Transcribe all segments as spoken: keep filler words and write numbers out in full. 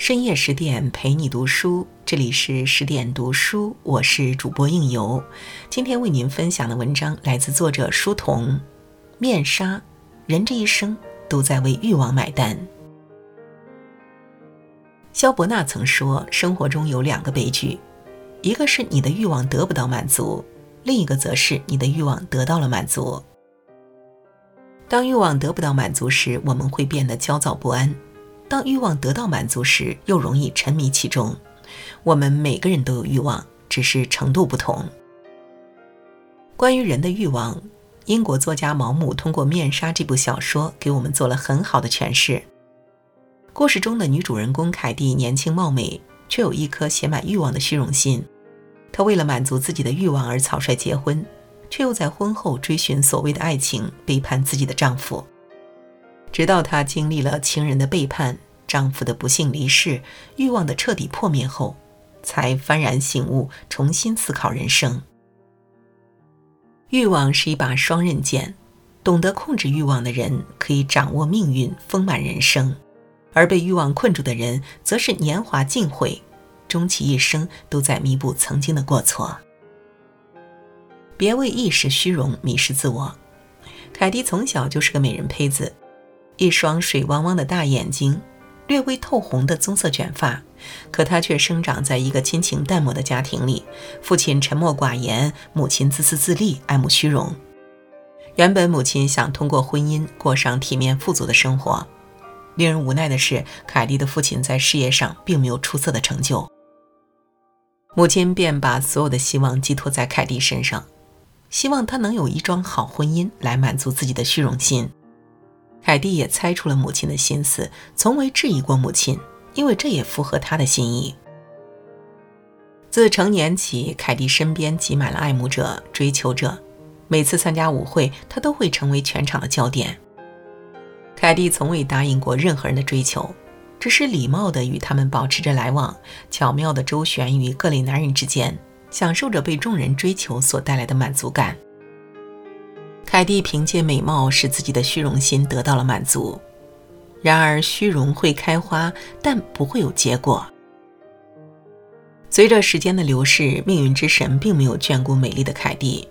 深夜十点陪你读书，这里是十点读书，我是主播应由。今天为您分享的文章来自作者书童。面纱，人这一生都在为欲望买单。萧伯纳曾说，生活中有两个悲剧，一个是你的欲望得不到满足，另一个则是你的欲望得到了满足。当欲望得不到满足时，我们会变得焦躁不安；当欲望得到满足时，又容易沉迷其中。我们每个人都有欲望，只是程度不同。关于人的欲望，英国作家毛姆通过《面纱》这部小说给我们做了很好的诠释。故事中的女主人公凯蒂年轻貌美，却有一颗写满欲望的虚荣心。她为了满足自己的欲望而草率结婚，却又在婚后追寻所谓的爱情，背叛自己的丈夫。直到她经历了情人的背叛、丈夫的不幸离世、欲望的彻底破灭后，才幡然醒悟，重新思考人生。欲望是一把双刃剑，懂得控制欲望的人可以掌握命运，丰满人生，而被欲望困住的人则是年华尽毁，终其一生都在弥补曾经的过错。别为一时虚荣迷失自我。凯蒂从小就是个美人胚子，一双水汪汪的大眼睛，略微透红的棕色卷发，可她却生长在一个亲情淡漠的家庭里，父亲沉默寡言，母亲自私自利，爱慕虚荣。原本母亲想通过婚姻过上体面富足的生活，令人无奈的是，凯蒂的父亲在事业上并没有出色的成就，母亲便把所有的希望寄托在凯蒂身上，希望她能有一桩好婚姻来满足自己的虚荣心。凯蒂也猜出了母亲的心思，从未质疑过母亲，因为这也符合她的心意。自成年起，凯蒂身边挤满了爱慕者、追求者，每次参加舞会，她都会成为全场的焦点。凯蒂从未答应过任何人的追求，只是礼貌地与他们保持着来往，巧妙地周旋于各类男人之间，享受着被众人追求所带来的满足感。凯蒂凭借美貌使自己的虚荣心得到了满足，然而虚荣会开花，但不会有结果。随着时间的流逝，命运之神并没有眷顾美丽的凯蒂。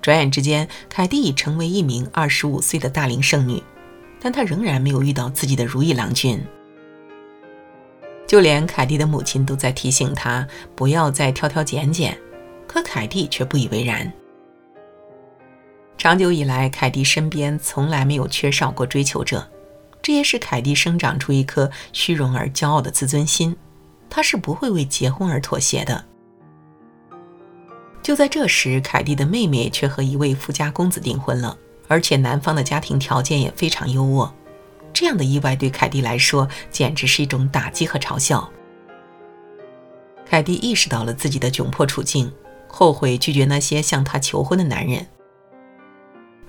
转眼之间，凯蒂已成为一名二十五岁的大龄剩女，但她仍然没有遇到自己的如意郎君。就连凯蒂的母亲都在提醒她不要再挑挑拣拣，可凯蒂却不以为然。长久以来，凯蒂身边从来没有缺少过追求者，这也使凯蒂生长出一颗虚荣而骄傲的自尊心，她是不会为结婚而妥协的。就在这时，凯蒂的妹妹却和一位富家公子订婚了，而且男方的家庭条件也非常优渥，这样的意外对凯蒂来说简直是一种打击和嘲笑。凯蒂意识到了自己的窘迫处境，后悔拒绝那些向她求婚的男人。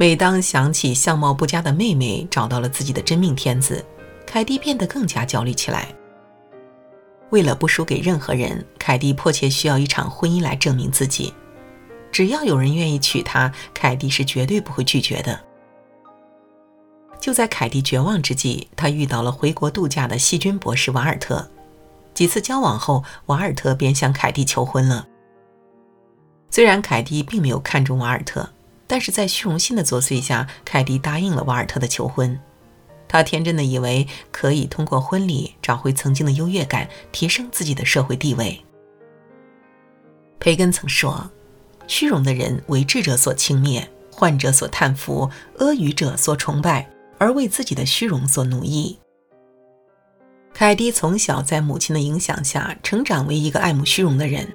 每当想起相貌不佳的妹妹找到了自己的真命天子，凯蒂变得更加焦虑起来。为了不输给任何人，凯蒂迫切需要一场婚姻来证明自己。只要有人愿意娶她，凯蒂是绝对不会拒绝的。就在凯蒂绝望之际，她遇到了回国度假的细菌博士瓦尔特。几次交往后，瓦尔特便向凯蒂求婚了。虽然凯蒂并没有看中瓦尔特，但是在虚荣心的作祟下，凯蒂答应了瓦尔特的求婚。她天真的以为可以通过婚礼找回曾经的优越感，提升自己的社会地位。培根曾说，虚荣的人为智者所轻蔑，患者所叹服，阿谀者所崇拜，而为自己的虚荣所奴役。凯蒂从小在母亲的影响下成长为一个爱慕虚荣的人，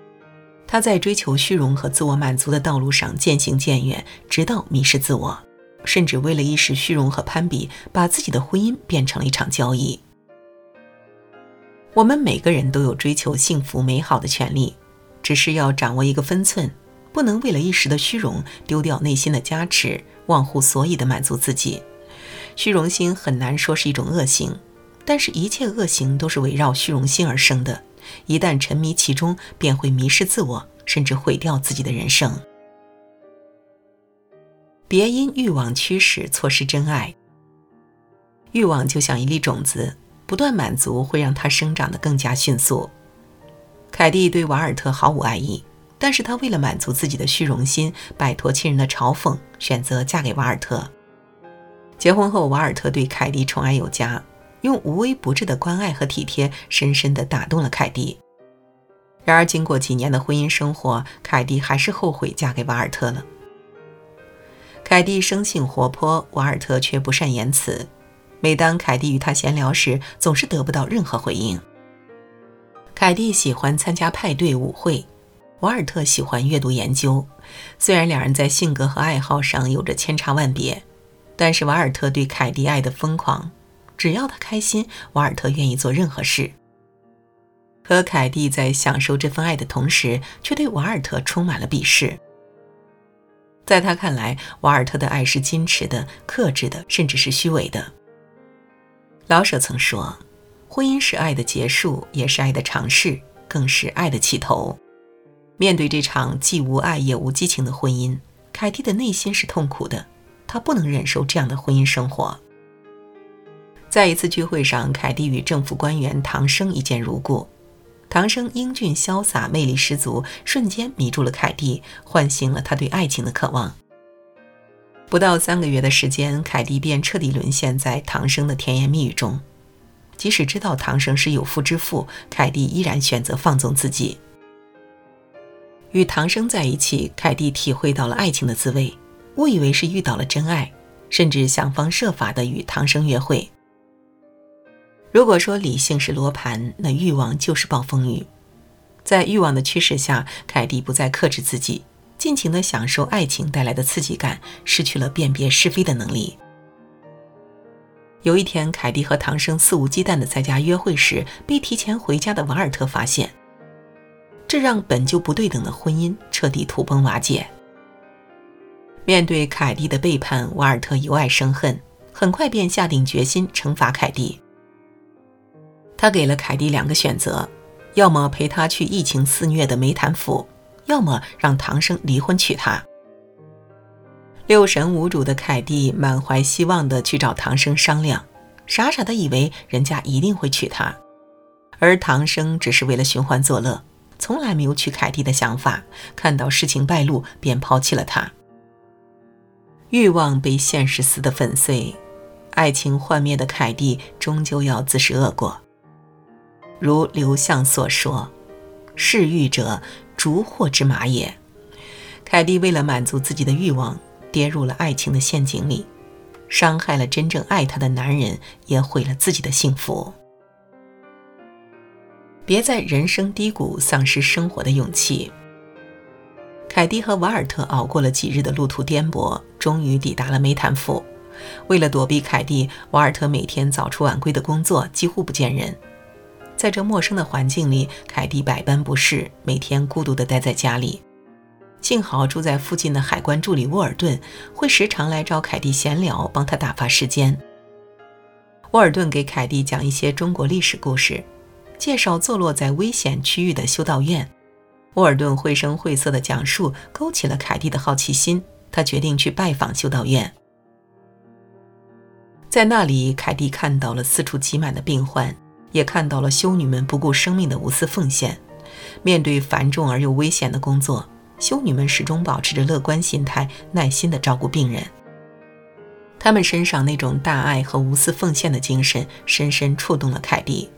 他在追求虚荣和自我满足的道路上渐行渐远，直到迷失自我，甚至为了一时虚荣和攀比，把自己的婚姻变成了一场交易。我们每个人都有追求幸福美好的权利，只是要掌握一个分寸，不能为了一时的虚荣丢掉内心的加持，忘乎所以地满足自己。虚荣心很难说是一种恶行，但是一切恶行都是围绕虚荣心而生的，一旦沉迷其中，便会迷失自我，甚至毁掉自己的人生。别因欲望驱使错失真爱。欲望就像一粒种子，不断满足会让他生长得更加迅速。凯蒂对瓦尔特毫无爱意，但是他为了满足自己的虚荣心，摆脱亲人的嘲讽，选择嫁给瓦尔特。结婚后，瓦尔特对凯蒂宠爱有加，用无微不至的关爱和体贴深深地打动了凯蒂。然而经过几年的婚姻生活，凯蒂还是后悔嫁给瓦尔特了。凯蒂生性活泼，瓦尔特却不善言辞，每当凯蒂与他闲聊时，总是得不到任何回应。凯蒂喜欢参加派对舞会，瓦尔特喜欢阅读研究，虽然两人在性格和爱好上有着千差万别，但是瓦尔特对凯蒂爱得疯狂，只要他开心，瓦尔特愿意做任何事。和凯蒂在享受这份爱的同时，却对瓦尔特充满了鄙视。在他看来，瓦尔特的爱是矜持的、克制的，甚至是虚伪的。老舍曾说，婚姻是爱的结束，也是爱的尝试，更是爱的起头。面对这场既无爱也无激情的婚姻，凯蒂的内心是痛苦的，她不能忍受这样的婚姻生活。在一次聚会上，凯蒂与政府官员唐生一见如故。唐生英俊潇洒，魅力十足，瞬间迷住了凯蒂，唤醒了他对爱情的渴望。不到三个月的时间，凯蒂便彻底沦陷在唐生的甜言蜜语中。即使知道唐生是有夫之妇，凯蒂依然选择放纵自己。与唐生在一起，凯蒂体会到了爱情的滋味，误以为是遇到了真爱，甚至想方设法地与唐生约会。如果说理性是罗盘，那欲望就是暴风雨。在欲望的驱使下，凯蒂不再克制自己，尽情地享受爱情带来的刺激感，失去了辨别是非的能力。有一天，凯蒂和唐生肆无忌惮地在家约会时，被提前回家的瓦尔特发现，这让本就不对等的婚姻彻底土崩瓦解。面对凯蒂的背叛，瓦尔特由爱生恨，很快便下定决心惩罚凯蒂。他给了凯蒂两个选择，要么陪他去疫情肆虐的梅潭府，要么让唐生离婚娶她。六神无主的凯蒂满怀希望地去找唐生商量，傻傻地以为人家一定会娶她，而唐生只是为了寻欢作乐，从来没有娶凯蒂的想法，看到事情败露便抛弃了她。欲望被现实撕得粉碎，爱情幻灭的凯蒂终究要自食恶果。如刘向所说，嗜欲者，逐祸之马也。凯蒂为了满足自己的欲望，跌入了爱情的陷阱里，伤害了真正爱她的男人，也毁了自己的幸福。别在人生低谷丧失生活的勇气。凯蒂和瓦尔特熬过了几日的路途颠簸，终于抵达了梅潭府。为了躲避凯蒂，瓦尔特每天早出晚归的工作，几乎不见人。在这陌生的环境里，凯蒂百般不适，每天孤独地待在家里。幸好住在附近的海关助理沃尔顿会时常来找凯蒂闲聊，帮她打发时间。沃尔顿给凯蒂讲一些中国历史故事，介绍坐落在危险区域的修道院。沃尔顿绘声绘色的讲述勾起了凯蒂的好奇心，她决定去拜访修道院。在那里，凯蒂看到了四处挤满的病患，也看到了修女们不顾生命的无私奉献。面对繁重而又危险的工作，修女们始终保持着乐观心态，耐心地照顾病人。她们身上那种大爱和无私奉献的精神深深触动了凯蒂。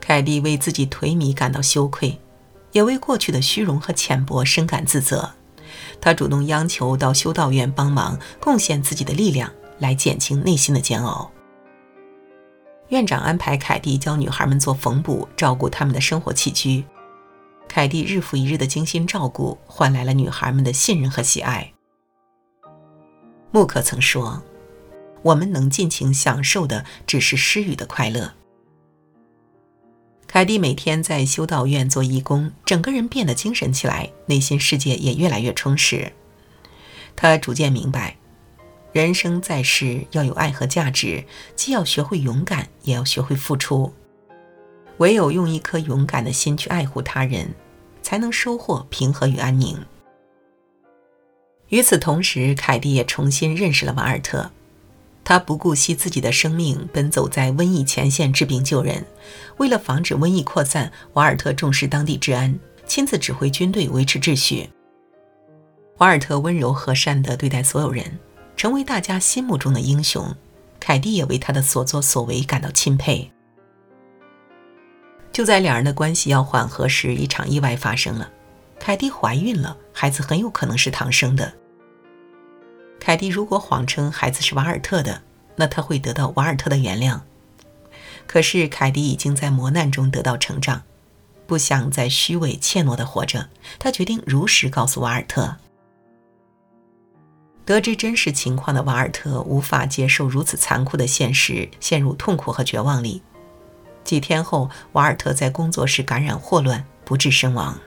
凯蒂为自己颓靡感到羞愧，也为过去的虚荣和浅薄深感自责。她主动央求到修道院帮忙，贡献自己的力量来减轻内心的煎熬。院长安排凯蒂教女孩们做缝补，照顾她们的生活起居。凯蒂日复一日的精心照顾，换来了女孩们的信任和喜爱。穆克曾说，我们能尽情享受的只是施予的快乐。凯蒂每天在修道院做义工，整个人变得精神起来，内心世界也越来越充实。她逐渐明白，人生在世要有爱和价值，既要学会勇敢，也要学会付出。唯有用一颗勇敢的心去爱护他人，才能收获平和与安宁。与此同时，凯蒂也重新认识了瓦尔特。他不顾惜自己的生命，奔走在瘟疫前线治病救人。为了防止瘟疫扩散，瓦尔特重视当地治安，亲自指挥军队维持秩序。瓦尔特温柔和善地对待所有人，成为大家心目中的英雄。凯蒂也为他的所作所为感到钦佩。就在两人的关系要缓和时，一场意外发生了。凯蒂怀孕了，孩子很有可能是唐生的。凯蒂如果谎称孩子是瓦尔特的，那他会得到瓦尔特的原谅。可是凯蒂已经在磨难中得到成长，不想再虚伪怯懦地活着，他决定如实告诉瓦尔特。得知真实情况的瓦尔特无法接受如此残酷的现实，陷入痛苦和绝望里。几天后，瓦尔特在工作室感染霍乱，不治身亡。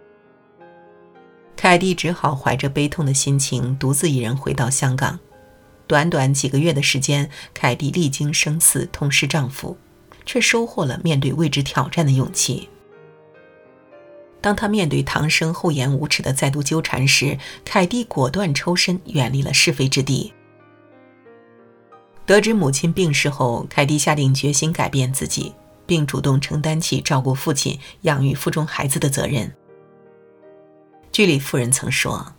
凯蒂只好怀着悲痛的心情，独自一人回到香港。短短几个月的时间，凯蒂历经生死，痛失丈夫，却收获了面对未知挑战的勇气。当她面对唐生厚颜无耻的再度纠缠时，凯蒂果断抽身，远离了是非之地。得知母亲病逝后，凯蒂下定决心改变自己，并主动承担起照顾父亲、养育腹中孩子的责任。居里夫人曾说，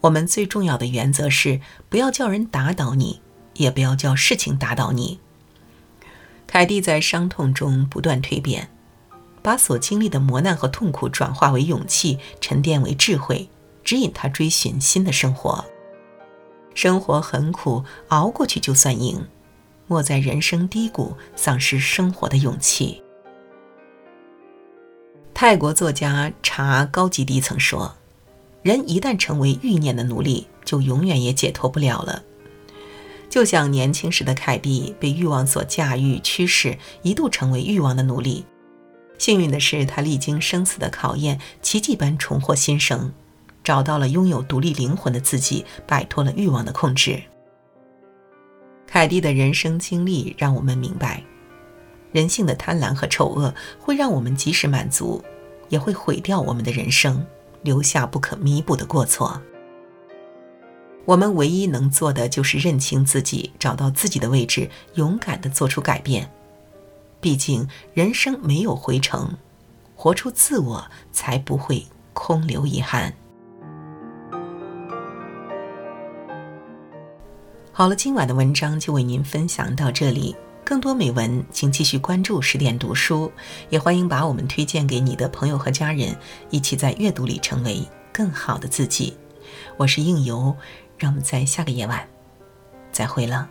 我们最重要的原则是不要叫人打倒你，也不要叫事情打倒你。凯蒂在伤痛中不断蜕变，把所经历的磨难和痛苦转化为勇气，沉淀为智慧，指引她追寻新的生活。生活很苦，熬过去就算赢，莫在人生低谷丧失生活的勇气。泰国作家查高吉迪曾说，人一旦成为欲念的奴隶，就永远也解脱不了了。就像年轻时的凯蒂被欲望所驾驭驱使，一度成为欲望的奴隶。幸运的是，她历经生死的考验，奇迹般重获新生，找到了拥有独立灵魂的自己，摆脱了欲望的控制。凯蒂的人生经历让我们明白，人性的贪婪和丑恶会让我们及时满足，也会毁掉我们的人生，留下不可弥补的过错。我们唯一能做的就是认清自己，找到自己的位置，勇敢地做出改变。毕竟人生没有回程，活出自我才不会空留遗憾。好了，今晚的文章就为您分享到这里。更多美文，请继续关注十点读书，也欢迎把我们推荐给你的朋友和家人，一起在阅读里成为更好的自己。我是应由，让我们在下个夜晚再会了。